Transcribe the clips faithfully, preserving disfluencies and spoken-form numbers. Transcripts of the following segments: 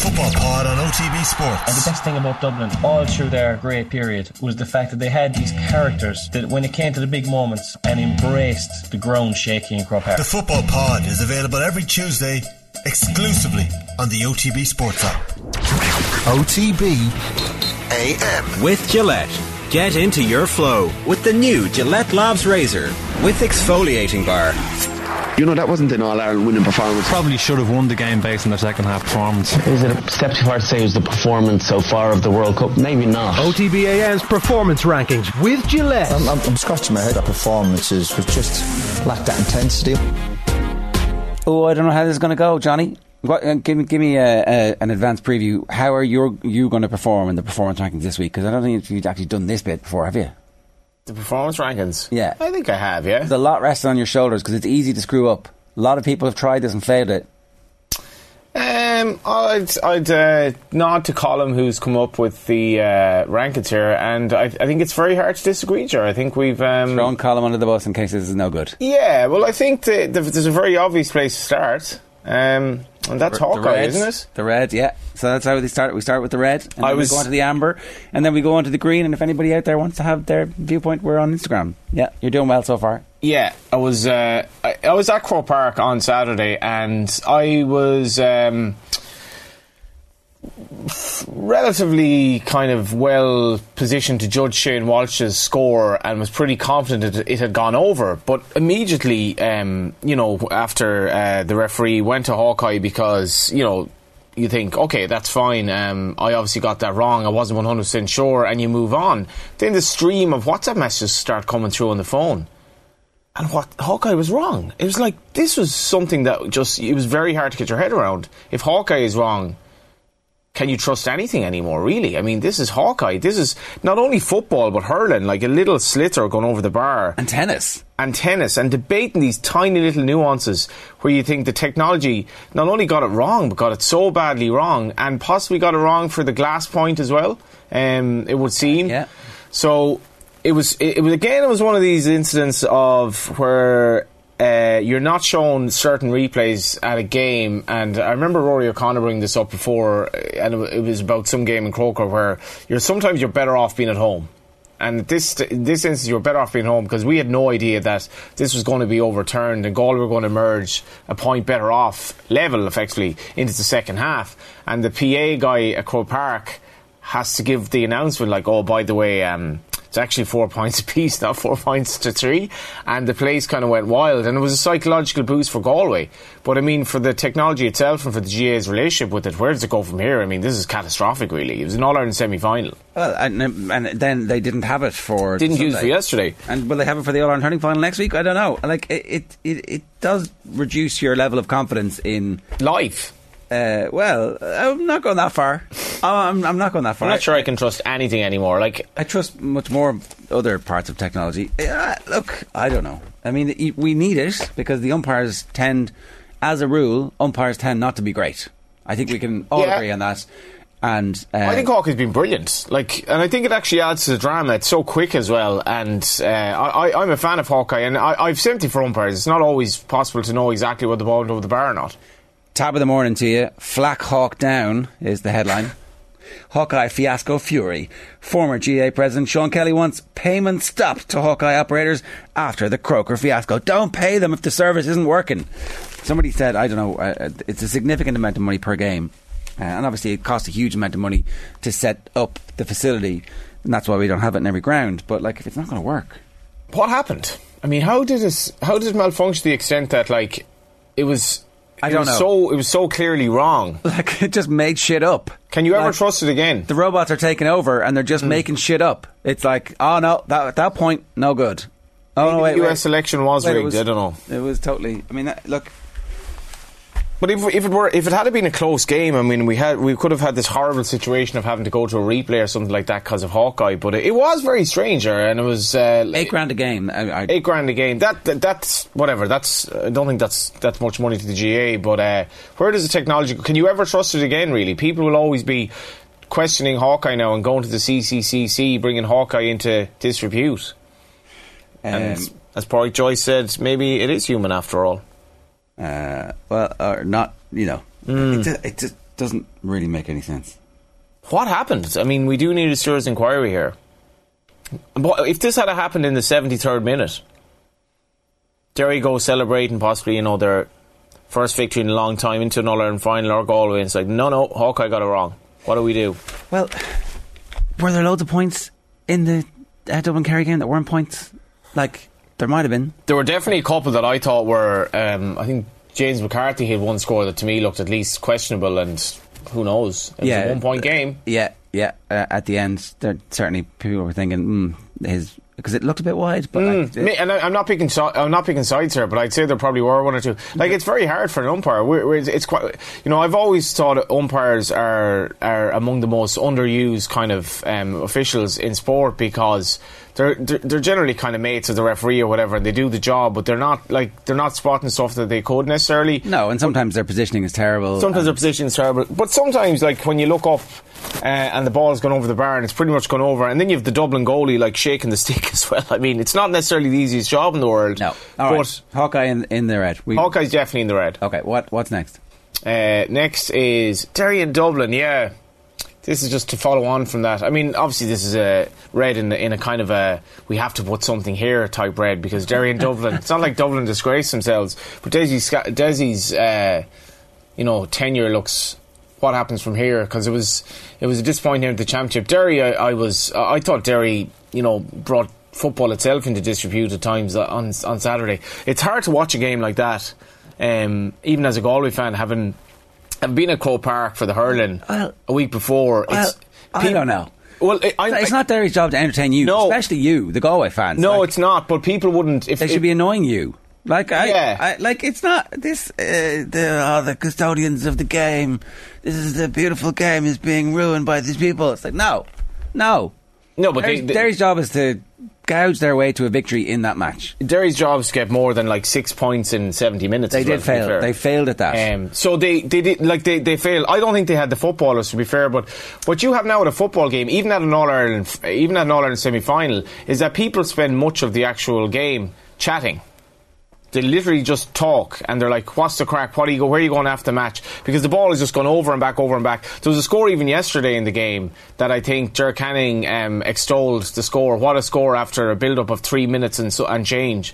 Football Pod on O T B Sports. And the best thing about Dublin all through their great period was the fact that they had these characters that, when it came to the big moments, and embraced the ground shaking in Croke Park. The Football Pod is available every Tuesday exclusively on the O T B Sports app. O T B A M with Gillette. Get into your flow with the new Gillette Labs razor with exfoliating bar. You know, that wasn't an All-Ireland winning performance. Probably should have won the game based on their second half performance. Is it a step too far to say it was the performance so far of the World Cup? Maybe not. O T B A M's performance rankings with Gillette. I'm, I'm, I'm scratching my head. That performance was just lacked that intensity. Oh, I don't know how this is going to go, Johnny. What, uh, give me, give me a, a, an advanced preview. How are your, you going to perform in the performance rankings this week? Because I don't think you've actually done this bit before, have you? The performance rankings? Yeah. I think I have, yeah. There's a lot resting on your shoulders because it's easy to screw up. A lot of people have tried this and failed it. Um, I'd, I'd uh, nod to Colm, who's come up with the uh, rankings here, and I, I think it's very hard to disagree, Joe. I think we've... Um, thrown Colm under the bus in case this is no good. Yeah, well, I think the, the, there's a very obvious place to start. Um... And that's Hawkeye, isn't it? The red, yeah. So that's how they start. We start with the red, and I then was, we go on to the amber, and then we go on to the green, and if anybody out there wants to have their viewpoint, we're on Instagram. Yeah, you're doing well so far. Yeah, I was uh, I, I was at Croke Park on Saturday, and I was... Um, relatively kind of well positioned to judge Shane Walsh's score, and was pretty confident that it had gone over. But immediately, um, you know, after uh, the referee went to Hawkeye, because, you know, you think, okay, that's fine. Um, I obviously got that wrong. I wasn't one hundred percent sure, and you move on. Then the stream of WhatsApp messages start coming through on the phone. And what Hawkeye was wrong. It was like, this was something that just, it was very hard to get your head around. If Hawkeye is wrong, can you trust anything anymore, really? I mean, this is Hawkeye. This is not only football, but hurling, like a little slither going over the bar. And tennis. And tennis, and debating these tiny little nuances where you think the technology not only got it wrong, but got it so badly wrong, and possibly got it wrong for the glass point as well, um, it would seem. Yeah. So, it was, it, it was, again, it was one of these incidents of where... Uh, you're not shown certain replays at a game, and I remember Rory O'Connor bringing this up before, and it was about some game in Croker where you're sometimes you're better off being at home, and this in this instance you're better off being at home because we had no idea that this was going to be overturned, and Galway were going to merge a point better off level effectively into the second half, and the P A guy at Croke Park has to give the announcement like, oh, by the way, um it's actually four points apiece, not four points to three. And the place kind of went wild. And it was a psychological boost for Galway. But, I mean, for the technology itself and for the G A's relationship with it, where does it go from here? I mean, this is catastrophic, really. It was an All-Ireland semi-final. Well, and, and then they didn't have it for... Didn't Sunday. Use it for yesterday. And will they have it for the All-Ireland hurling final next week? I don't know. Like, it, it, it does reduce your level of confidence in... Life. Uh, well, I'm not going that far. I'm, I'm not going that far. I'm not sure I can trust anything anymore. Like, I trust much more other parts of technology. Uh, look, I don't know. I mean, we need it because the umpires tend, as a rule, umpires tend not to be great. I think we can all yeah. agree on that. And uh, I think Hawkeye's been brilliant. Like, and I think it actually adds to the drama. It's so quick as well. And uh, I, I, I'm a fan of Hawkeye, and I, I've sympathy for umpires. It's not always possible to know exactly whether the ball went over the bar or not. Top of the morning to you. Flack Hawk down is the headline. Hawkeye fiasco fury. Former G A A president Sean Kelly wants payment stopped to Hawkeye operators after the Croker fiasco. Don't pay them if the service isn't working. Somebody said, I don't know, uh, it's a significant amount of money per game. Uh, and obviously it costs a huge amount of money to set up the facility. And that's why we don't have it in every ground. But, like, if it's not going to work. What happened? I mean, how did this, how did it malfunction to the extent that, like, it was... I don't know. So, it was so clearly wrong. Like, it just made shit up. Can you ever like, trust it again? The robots are taking over and they're just mm. making shit up. It's like, oh no, that, at that point, no good. Oh, maybe no, wait, the U S wait. election was wait, rigged, was, I don't know. It was totally, I mean, that, look. But if, if it were, if it had been a close game, I mean, we had, we could have had this horrible situation of having to go to a replay or something like that because of Hawkeye. But it, it was very strange, and it was uh, eight grand a game. I, I, eight grand a game. That, that that's whatever. That's I don't think that's that's much money to the G A A. But uh, where does the technology? Can you ever trust it again? Really, people will always be questioning Hawkeye now and going to the C C C C, bringing Hawkeye into disrepute. Um, and as Pádraic Joyce said, maybe it is human after all. Uh, well, or not, you know. Mm. It, it, it, doesn't really make any sense. What happened? I mean, we do need a serious inquiry here. If this had happened in the seventy-third minute, Derry go celebrating possibly, you know, their first victory in a long time into an All-Ireland final or Galway, and it's like, no, no, Hawkeye got it wrong. What do we do? Well, were there loads of points in the uh, Dublin Kerry game that weren't points? Like, there might have been. There were definitely a couple that I thought were, um, I think James McCarthy had one score that to me looked at least questionable, and who knows? It yeah, was a one-point game. Yeah, yeah. Uh, at the end, there certainly people were thinking, hmm, his... because it looked a bit wide, but mm, I, it, and I, I'm not picking so, I'm not picking sides here, but I'd say there probably were one or two. Like, it's very hard for an umpire. We're, we're, it's quite, you know, I've always thought umpires are are among the most underused kind of um, officials in sport, because they're, they're they're generally kind of mates of the referee or whatever, and they do the job, but they're not like they're not spotting stuff that they could necessarily. No, and sometimes but, their positioning is terrible. Sometimes their positioning is terrible, but sometimes like when you look up. Uh, and the ball's gone over the bar and it's pretty much gone over, and then you have the Dublin goalie like shaking the stick as well. I mean, it's not necessarily the easiest job in the world. No. All but right. Hawkeye in, in the red. We... Hawkeye's definitely in the red. Okay, what what's next? Uh, next is Derry and Dublin, yeah. This is just to follow on from that. I mean, obviously this is a red in, in a kind of a we have to put something here type red, because Derry and Dublin, it's not like Dublin disgrace themselves, but Desi's, Desi's uh, you know, tenure looks... what happens from here, because it was it was a disappointment at the championship. Derry, I, I was I thought Derry, you know, brought football itself into disrepute at times on on Saturday. It's hard to watch a game like that, um, even as a Galway fan, having, having been at Croke Park for the hurling well, a week before. Well, it's, I people, don't know. Well, it, I, it's I, not Derry's job to entertain you, no, especially you, the Galway fans. No, like, it's not. But people wouldn't. If, they should if, be annoying you. Like I, yeah. I, like it's not this. Uh, the oh, the custodians of the game. This is the beautiful game is being ruined by these people. It's like no, no, no. But Derry's, they, they, Derry's job is to gouge their way to a victory in that match. Derry's job is to get more than like six points in seventy minutes. They did well, fail. They failed at that. Um, so they, they did like they they failed. I don't think they had the footballers, to be fair. But what you have now at a football game, even at an All Ireland, even at an All Ireland semi final, is that people spend much of the actual game chatting. They literally just talk, and they're like, what's the crack? What are you go? Where are you going after the match? Because the ball has just gone over and back, over and back. There was a score even yesterday in the game that I think Ger Canning um, extolled the score. What a score after a build-up of three minutes and, so, and change.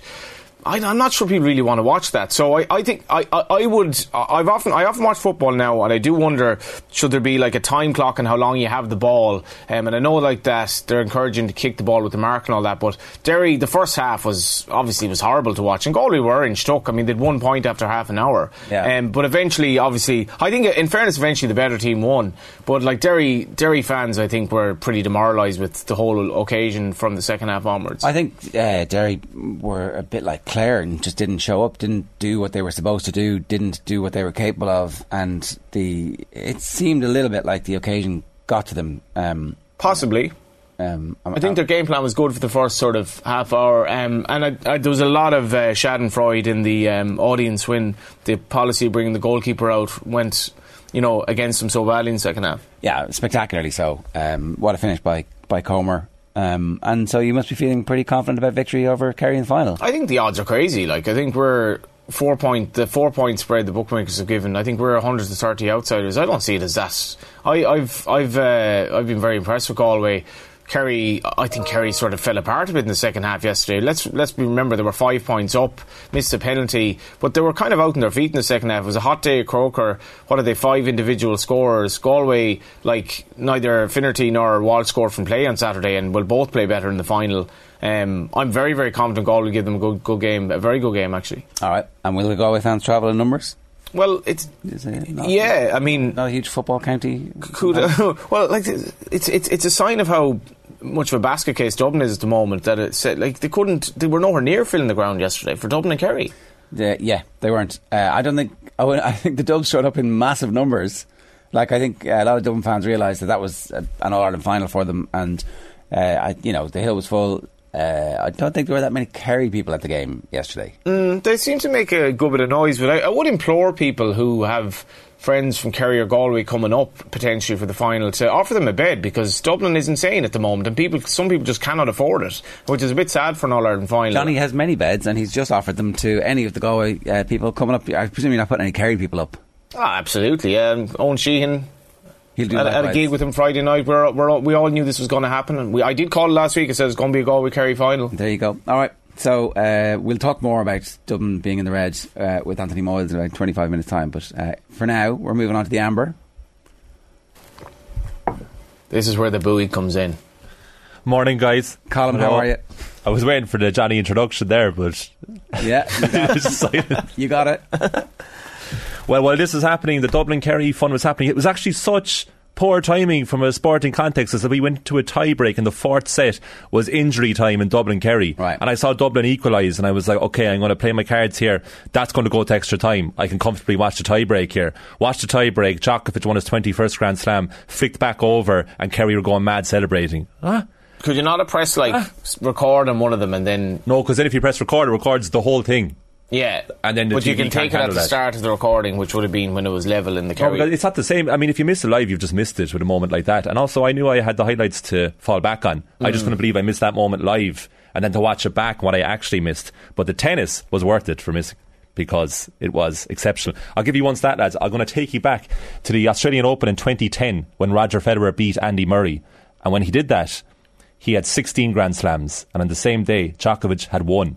I, I'm not sure people really want to watch that. So I, I think I, I, I would... I've often I often watch football now, and I do wonder, should there be like a time clock and how long you have the ball? Um, and I know like that they're encouraging to kick the ball with the mark and all that, but Derry, the first half was obviously was horrible to watch, and Galway were in stuck. I mean, they'd one point after half an hour. Yeah. Um, but eventually, obviously... I think, in fairness, eventually the better team won. But like Derry, Derry fans, I think, were pretty demoralised with the whole occasion from the second half onwards. I think uh, Derry were a bit like... Clare, and just didn't show up, didn't do what they were supposed to do, didn't do what they were capable of, and the it seemed a little bit like the occasion got to them. Um, Possibly. Um, I think I'm, their game plan was good for the first sort of half hour, um, and I, I, there was a lot of uh, schadenfreude in the um, audience when the policy of bringing the goalkeeper out went, you know, against them so badly in the second half. Yeah, spectacularly so. Um, what a finish by, by Comer. Um, and so you must be feeling pretty confident about victory over Kerry in the final. I think the odds are crazy. Like I think we're four point the four point spread the bookmakers have given. I think we're one hundred thirty outsiders. I don't see it as that. I, I've I've uh, I've been very impressed with Galway. Kerry, I think Kerry sort of fell apart a bit in the second half yesterday. Let's let's remember they were five points up, missed a penalty, but they were kind of out on their feet in the second half. It was a hot day at Croker. What are they? Five individual scorers. Galway, like neither Finnerty nor Wall scored from play on Saturday, and will both play better in the final. Um, I'm very very confident Galway give them a good good game, a very good game actually. All right, and will the Galway fans travel in numbers? Well, it's it not, yeah. I mean, not a huge football county. Could, well, like it's it's it's a sign of how much of a basket case Dublin is at the moment, that it said like they couldn't they were nowhere near filling the ground yesterday for Dublin and Kerry. Yeah, yeah they weren't. Uh, I don't think oh, I think the Dubs showed up in massive numbers. Like I think a lot of Dublin fans realised that that was an All-Ireland final for them, and uh, I, you know the hill was full. Uh, I don't think there were that many Kerry people at the game yesterday. Mm, they seem to make a good bit of noise, but I, I would implore people who have friends from Kerry or Galway coming up potentially for the final to offer them a bed, because Dublin is insane at the moment, and people, some people just cannot afford it, which is a bit sad for an All-Ireland final. Johnny has many beds, and he's just offered them to any of the Galway uh, people coming up. I presume you're not putting any Kerry people up. Oh, absolutely. Um, Owen Sheehan He'll do at, at a gig with him Friday night. We're, we're all, we all knew this was going to happen. And we, I did call it last week. I said it's going to be a Galway Kerry final. There you go. All right. So uh, we'll talk more about Dublin being in the red uh, with Anthony Moyles in about twenty-five minutes' time. But uh, for now, we're moving on to the amber. This is where the buoy comes in. Morning, guys. Colin, Hello. How are you? I was waiting for the Johnny introduction there, but... Yeah, you got it. You got it. Well, while this is happening, the Dublin Kerry fun was happening. It was actually such poor timing from a sporting context as that we went to a tie break, and the fourth set was injury time in Dublin Kerry. Right. And I saw Dublin equalise, and I was like, okay, I'm going to play my cards here. That's going to go to extra time. I can comfortably watch the tie break here. Watch the tie break. Djokovic won his twenty-first Grand Slam, flicked back over, and Kerry were going mad celebrating. Huh? Could you not have pressed, like, ah. record on one of them and then... No, because then if you press record, it records the whole thing. Yeah, and then the but T V you can take it at the that. start of the recording, which would have been when it was level in the Kerry. Oh, it's not the same. I mean, if you miss it live, you've just missed it with a moment like that. And also, I knew I had the highlights to fall back on. Mm. I just couldn't believe I missed that moment live, and then to watch it back what I actually missed. But the tennis was worth it for missing, because it was exceptional. I'll give you one stat, lads. I'm going to take you back to the Australian Open in twenty ten when Roger Federer beat Andy Murray. And when he did that, he had sixteen Grand Slams, and on the same day, Djokovic had one.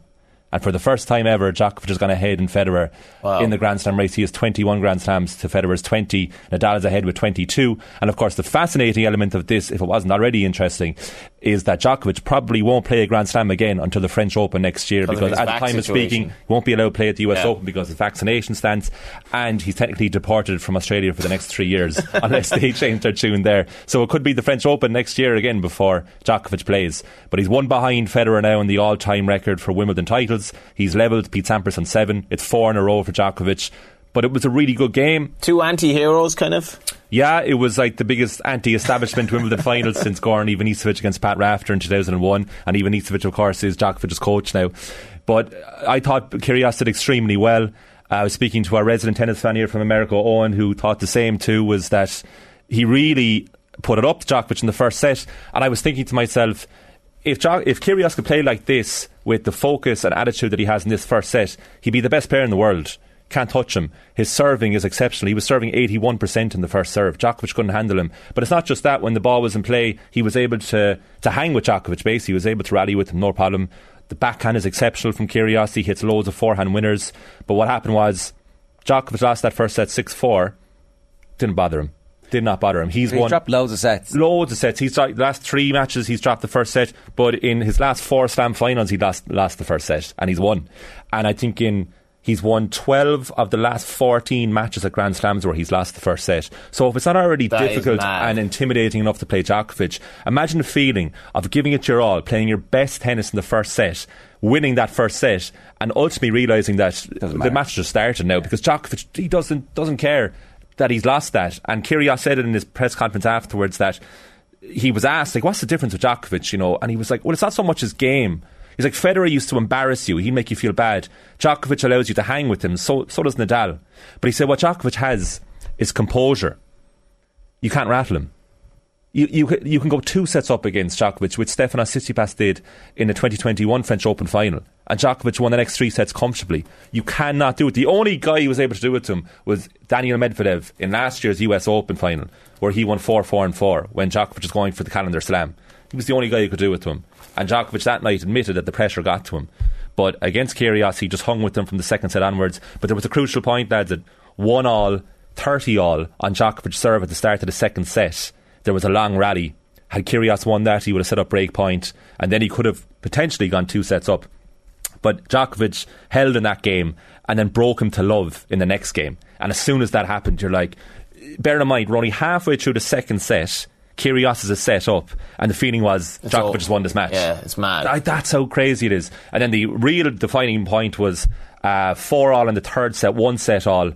And for the first time ever, Djokovic has gone ahead in Federer wow. in the Grand Slam race. He has twenty-one Grand Slams to Federer's twenty. Nadal is ahead with twenty-two. And of course, the fascinating element of this, if it wasn't already interesting, is that Djokovic probably won't play a Grand Slam again until the French Open next year, because, because at the time situation. of speaking, he won't be allowed to play at the U S yeah. Open because of the vaccination stance, and he's technically deported from Australia for the next three years unless they change their tune there. So it could be the French Open next year again before Djokovic plays. But he's one behind Federer now in the all-time record for Wimbledon titles. He's levelled Pete Sampras on seven. It's four in a row for Djokovic. But it was a really good game. Two anti-heroes, kind of. Yeah, it was like the biggest anti-establishment Wimbledon final since Goran Ivanisevic against Pat Rafter in two thousand one. And Ivanisevic, of course, is Djokovic's coach now. But I thought Kyrgios did extremely well. I was speaking to our resident tennis fan here from America, Owen, who thought the same too, was that he really put it up to Djokovic in the first set. And I was thinking to myself, If, jo- if Kyrgios could play like this, with the focus and attitude that he has in this first set, he'd be the best player in the world. Can't touch him. His serving is exceptional. He was serving eighty-one percent in the first serve. Djokovic couldn't handle him. But it's not just that. When the ball was in play, he was able to, to hang with Djokovic, basically. He was able to rally with him, no problem. The backhand is exceptional from Kyrgios. He hits loads of forehand winners. But what happened was, Djokovic lost that first set six four. Didn't bother him. Did not bother him. He's, he's won dropped loads of sets. Loads of sets. He's dropped the last three matches. He's dropped the first set, but in his last four Slam finals, he lost lost the first set, and he's won. And I think in he's won twelve of the last fourteen matches at Grand Slams where he's lost the first set. So if it's not already that difficult and intimidating enough to play Djokovic, imagine the feeling of giving it your all, playing your best tennis in the first set, winning that first set, and ultimately realising that the match just started now, yeah. because Djokovic, he doesn't doesn't care that he's lost that. And Kyrgios said it in his press conference afterwards, that he was asked, like, what's the difference with Djokovic, you know? And he was like, well, it's not so much his game. He's like, Federer used to embarrass you. He'd make you feel bad. Djokovic allows you to hang with him. So so does Nadal. But he said what Djokovic has is composure. You can't rattle him. You you you can go two sets up against Djokovic, which Stefano Tsitsipas did in the twenty twenty-one French Open final. And Djokovic won the next three sets comfortably. You cannot do it. The only guy who was able to do it to him was Daniel Medvedev in last year's U S Open final, where he won four four and four when Djokovic was going for the calendar slam. He was the only guy who could do it to him. And Djokovic that night admitted that the pressure got to him. But against Kyrgios, he just hung with them from the second set onwards. But there was a crucial point, lads, that one all, thirty all on Djokovic's serve at the start of the second set. There was a long rally. Had Kyrgios won that, he would have set up break point, and then he could have potentially gone two sets up. But Djokovic held in that game and then broke him to love in the next game. And as soon as that happened, you're like, bear in mind, we're only halfway through the second set. Kyrgios is a set up, and the feeling was it's Djokovic has won this match. Yeah, it's mad. I, that's how crazy it is. And then the real defining point was uh, four all in the third set, one set all.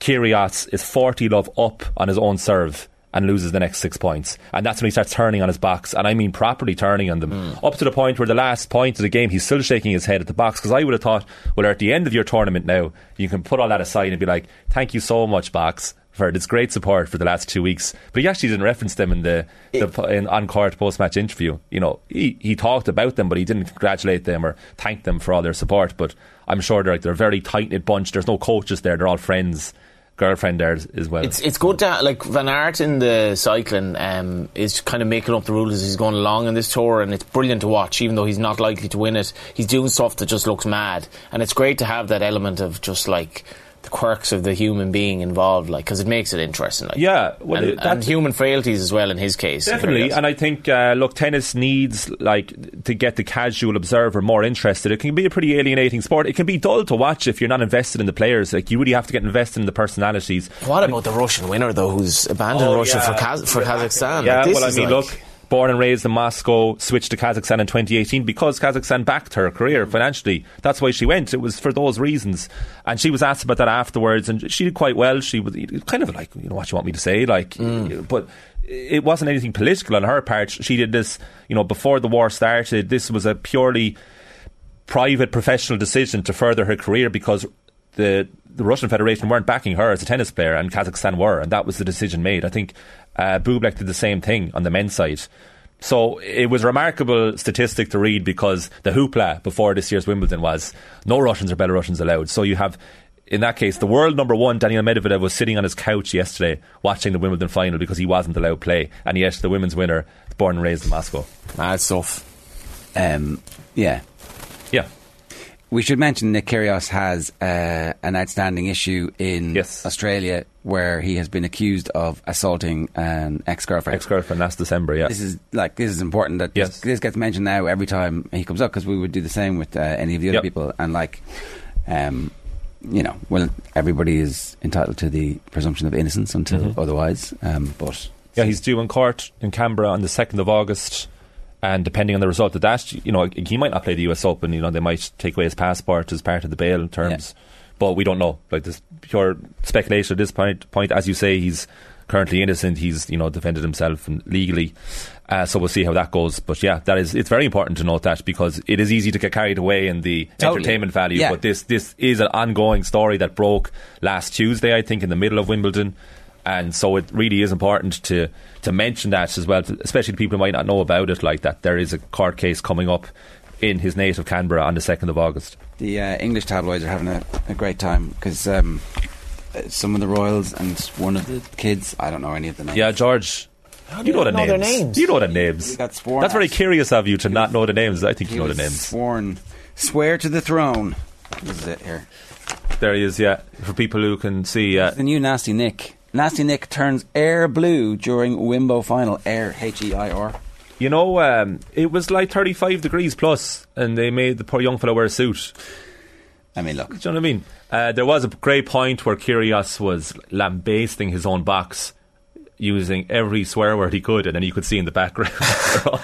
Kyrgios is forty love up on his own serve and loses the next six points. And that's when he starts turning on his box, and I mean properly turning on them. Mm. Up to the point where the last point of the game, he's still shaking his head at the box, because I would have thought, well, at the end of your tournament now, you can put all that aside and be like, thank you so much, box, for this great support for the last two weeks. But he actually didn't reference them in the, the in on-court post-match interview. You know, he, he talked about them, but he didn't congratulate them or thank them for all their support. But I'm sure they're, like, they're a very tight-knit bunch. There's no coaches there. They're all friends. girlfriend there as well. It's it's good to, like, Van Aert in the cycling um, is kind of making up the rules as he's going along in this tour, and it's brilliant to watch, even though he's not likely to win it. He's doing stuff that just looks mad, and it's great to have that element of just, like, the quirks of the human being involved, like, because it makes it interesting. Like, yeah, well, and, and human frailties as well in his case. Definitely, and I think uh, look, tennis needs, like, to get the casual observer more interested. It can be a pretty alienating sport. It can be dull to watch if you're not invested in the players. Like, you really have to get invested in the personalities. What about the Russian winner though, who's abandoned oh, Russia yeah. for Kaz- for Kazakhstan? Yeah, like, well, I mean, like, look. Born and raised in Moscow, switched to Kazakhstan in twenty eighteen because Kazakhstan backed her career financially. That's why she went. It was for those reasons. And she was asked about that afterwards, and she did quite well. She was kind of like, you know, what you want me to say? Like, mm. But it wasn't anything political on her part. She did this, you know, before the war started. This was a purely private, professional decision to further her career because the the Russian Federation weren't backing her as a tennis player, and Kazakhstan were, and that was the decision made. I think uh, Bublik did the same thing on the men's side. So it was a remarkable statistic to read, because the hoopla before this year's Wimbledon was no Russians or Belarusians allowed. So you have, in that case, the world number one, Daniel Medvedev, was sitting on his couch yesterday watching the Wimbledon final because he wasn't allowed play, and yet the women's winner, born and raised in Moscow. Mad stuff. Um, yeah. Yeah. We should mention Nick Kyrgios has uh, an outstanding issue in yes. Australia, where he has been accused of assaulting an ex-girlfriend. Ex-girlfriend last December, yeah. This is like this is important that yes. this, this gets mentioned now every time he comes up, because we would do the same with uh, any of the other yep. people. And like, um, you know, well, everybody is entitled to the presumption of innocence until mm-hmm. otherwise. Um, but yeah, he's due in court in Canberra on the second of August. And depending on the result of that, you know, he might not play the U S Open. You know, they might take away his passport as part of the bail terms. Yeah. But we don't know. Like, this pure speculation at this point. Point, as you say, he's currently innocent. He's, you know, defended himself and legally. Uh, so we'll see how that goes. But yeah, that is. It's very important to note that, because it is easy to get carried away in the totally. entertainment value. Yeah. But this this is an ongoing story that broke last Tuesday, I think, in the middle of Wimbledon. And so it really is important to, to mention that as well, especially to people who might not know about it, like that there is a court case coming up in his native Canberra on the second of August. The uh, English tabloids are having a, a great time, because um, some of the royals and one of the kids, I don't know any of the names. Yeah, George... How do you, you know the know names. Their names. You know the names. Got sworn That's very curious of you to not know the names. I think you know the names. Sworn. Swear to the throne. This is it here. There he is, yeah. For people who can see... Uh, the new Nasty Nick... Nasty Nick turns air blue during Wimbo final. Air, H E I R. You know, um, it was like thirty-five degrees plus, and they made the poor young fellow wear a suit. I mean, look. Do you know what I mean? Uh, there was a great point where Kyrgios was lambasting his own box, using every swear word he could, and then you could see in the background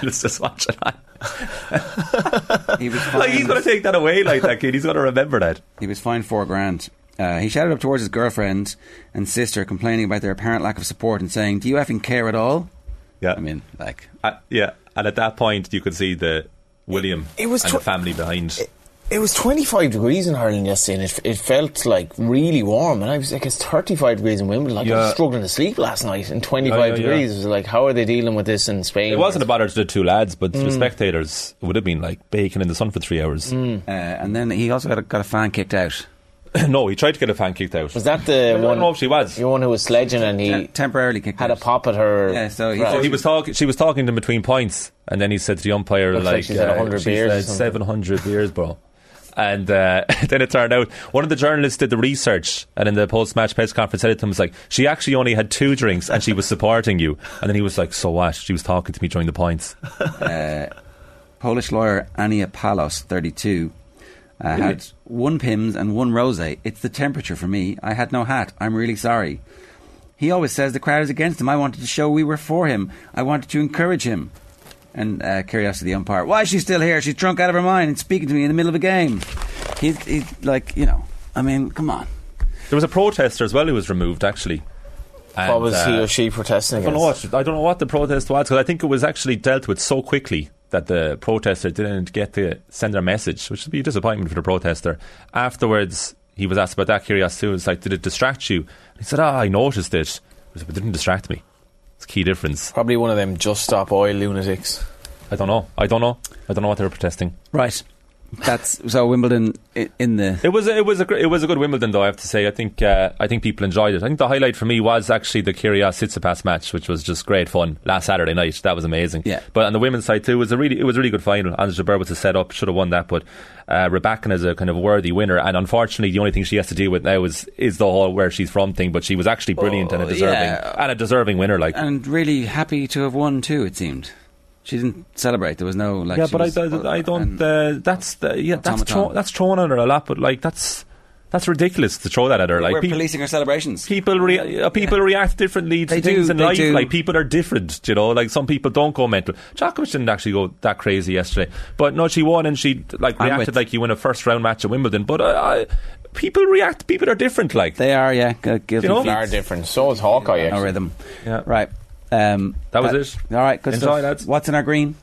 it's just watching that. He was fined, like, he's going to take that away, like, that kid. He's going to remember that. He was fined four grand. Uh, he shouted up towards his girlfriend and sister, complaining about their apparent lack of support and saying, "Do you effing care at all?" Yeah, I mean, like, uh, yeah. And at that point, you could see the William it, it was and tw- the family behind. It, it was twenty-five degrees in Ireland yesterday, and it, it felt like really warm. And I was like, it's thirty-five degrees in Wimbledon. Like, yeah. I was struggling to sleep last night in twenty-five oh, yeah, degrees. Yeah. It was like, how are they dealing with this in Spain? It wasn't a bother to the two lads, but mm. the spectators would have been like baking in the sun for three hours. Mm. Uh, and then he also got a, got a fan kicked out. No, he tried to get a fan kicked out. Was that the I one? I don't know if she was. The one who was sledging, and he Tem- temporarily kicked had out. a pop at her. Yeah, so he, so he was talking. She was talking to him between points, and then he said to the umpire, "Looks like, like she's uh, had one hundred beers, seven hundred beers, bro." And uh, then it turned out one of the journalists did the research, and in the post-match press conference said it to him, was like, she actually only had two drinks, and she was supporting you. And then he was like, "So what? She was talking to me during the points." Uh, Polish lawyer Ania Palos, thirty-two. I really? had one Pimm's and one rosé. It's the temperature for me. I had no hat. I'm really sorry. He always says the crowd is against him. I wanted to show we were for him. I wanted to encourage him. And uh, Curiosity, the umpire. Why is she still here? She's drunk out of her mind and speaking to me in the middle of a game. He's, he's like, you know, I mean, come on. There was a protester as well who was removed, actually. And, what was uh, he or she protesting against? I don't know what, I don't know what the protest was, because I think it was actually dealt with so quickly that the protester didn't get to send their message, which would be a disappointment for the protester. Afterwards, he was asked about that. Kyrgios too, was like, "Did it distract you?" And he said, "Ah, oh, I noticed it. He said, but it didn't distract me." It's a key difference. Probably one of them just stop oil lunatics. I don't know. I don't know. I don't know what they were protesting. Right. That's so Wimbledon in the. It was a, it was a it was a good Wimbledon though, I have to say. I think uh, I think people enjoyed it. I think the highlight for me was actually the Kyrgios Tsitsipas match, which was just great fun last Saturday night. That was amazing. Yeah. But on the women's side too, it was a really it was a really good final. Ons Jabeur was a set up, should have won that, but uh, Rybakina is a kind of worthy winner. And unfortunately, the only thing she has to deal with now is is the whole where she's from thing. But she was actually brilliant oh, and a deserving yeah. and a deserving winner, like, and really happy to have won too. It seemed. She didn't celebrate. There was no like. Yeah, but was, I, I, I don't. Uh, that's the, yeah. That's throw, that's thrown at her a lot, but like that's that's ridiculous to throw that at her. Like, we're pe- policing her celebrations. People rea- people yeah. react differently to they things do, in life. Do. Like, people are different, you know. Like, some people don't go mental. Djokovic didn't actually go that crazy yesterday, but no, she won and she like reacted like you win a first round match at Wimbledon. But uh, I, people react. People are different. Like they are. Yeah, guilty. You know? They are different. So is Hawkeye. Yeah, no rhythm. Yeah. Right. Um, that was that, it. All right, good Enjoy, stuff. Lads. What's in our green?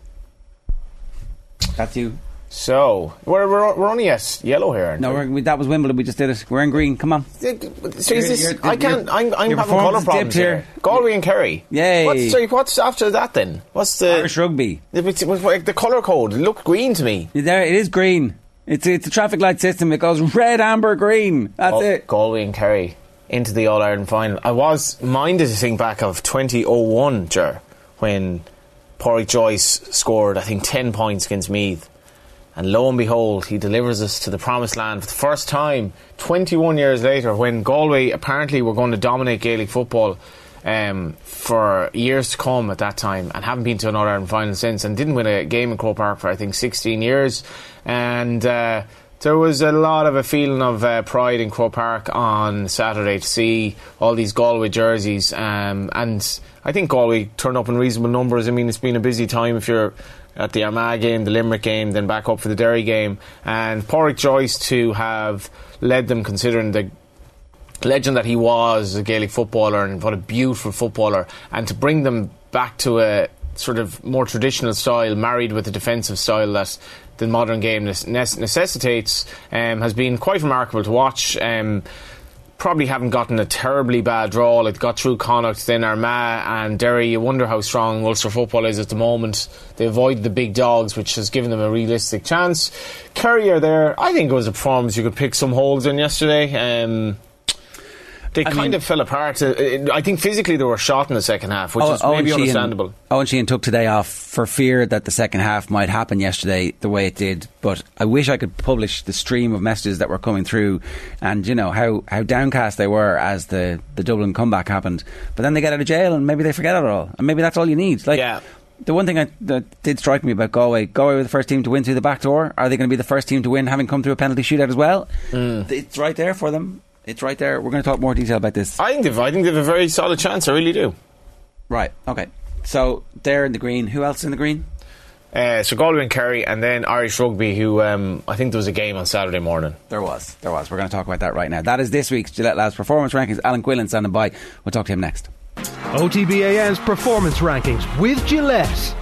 That's you. So we're we're, we're only a yellow here. No, we're, we, that was Wimbledon. We just did it. We're in green. Come on. So is this, you're, you're, I can't. I'm, I'm having colour problems here. here. Galway and Kerry. Yay. What's, so what's after that then? What's the Irish rugby? The, the colour code looked green to me. There, it is green. It's it's a traffic light system. It goes red, amber, green. That's oh, it. Galway and Kerry. Into the All-Ireland final. I was minded to think back of twenty oh one, Ger, when Pádraic Joyce scored, I think, ten points against Meath. And lo and behold, he delivers us to the promised land for the first time twenty-one years later, when Galway apparently were going to dominate Gaelic football um, for years to come at that time, and haven't been to an All-Ireland final since, and didn't win a game in Croke Park for, I think, sixteen years. And... Uh, There was a lot of a feeling of uh, pride in Croke Park on Saturday to see all these Galway jerseys. Um, and I think Galway turned up in reasonable numbers. I mean, it's been a busy time if you're at the Armagh game, the Limerick game, then back up for the Derry game. And Pádraic Joyce to have led them, considering the legend that he was, a Gaelic footballer, and what a beautiful footballer. And to bring them back to a sort of more traditional style, married with a defensive style that the modern game necessitates, um, has been quite remarkable to watch. Um, probably haven't gotten a terribly bad draw. It got through Connacht, then Armagh and Derry. You wonder how strong Ulster football is at the moment. They avoid the big dogs, which has given them a realistic chance. Kerry are there. I think it was a performance you could pick some holes in yesterday. Um, They I kind mean, of fell apart. I think physically they were shot in the second half, which oh, is maybe Owen understandable. Owen Sheehan took today off for fear that the second half might happen yesterday the way it did. But I wish I could publish the stream of messages that were coming through, and you know how, how downcast they were as the, the Dublin comeback happened. But then they get out of jail and maybe they forget it all, and maybe that's all you need. Like, yeah. The one thing I, that did strike me about Galway, Galway were the first team to win through the back door. Are they going to be the first team to win, having come through a penalty shootout as well? Mm. It's right there for them. It's right there. We're going to talk more detail about this. I think they've, I think they've a very solid chance. I really do. Right. Okay. So they're in the green. Who else is in the green? Uh, so Galway and Kerry, and then Irish Rugby. Who um, I think there was a game on Saturday morning. There was. There was. We're going to talk about that right now. That is this week's Gillette Labs performance rankings. Alan Quillen standing by. We'll talk to him next. O T B A N's performance rankings with Gillette.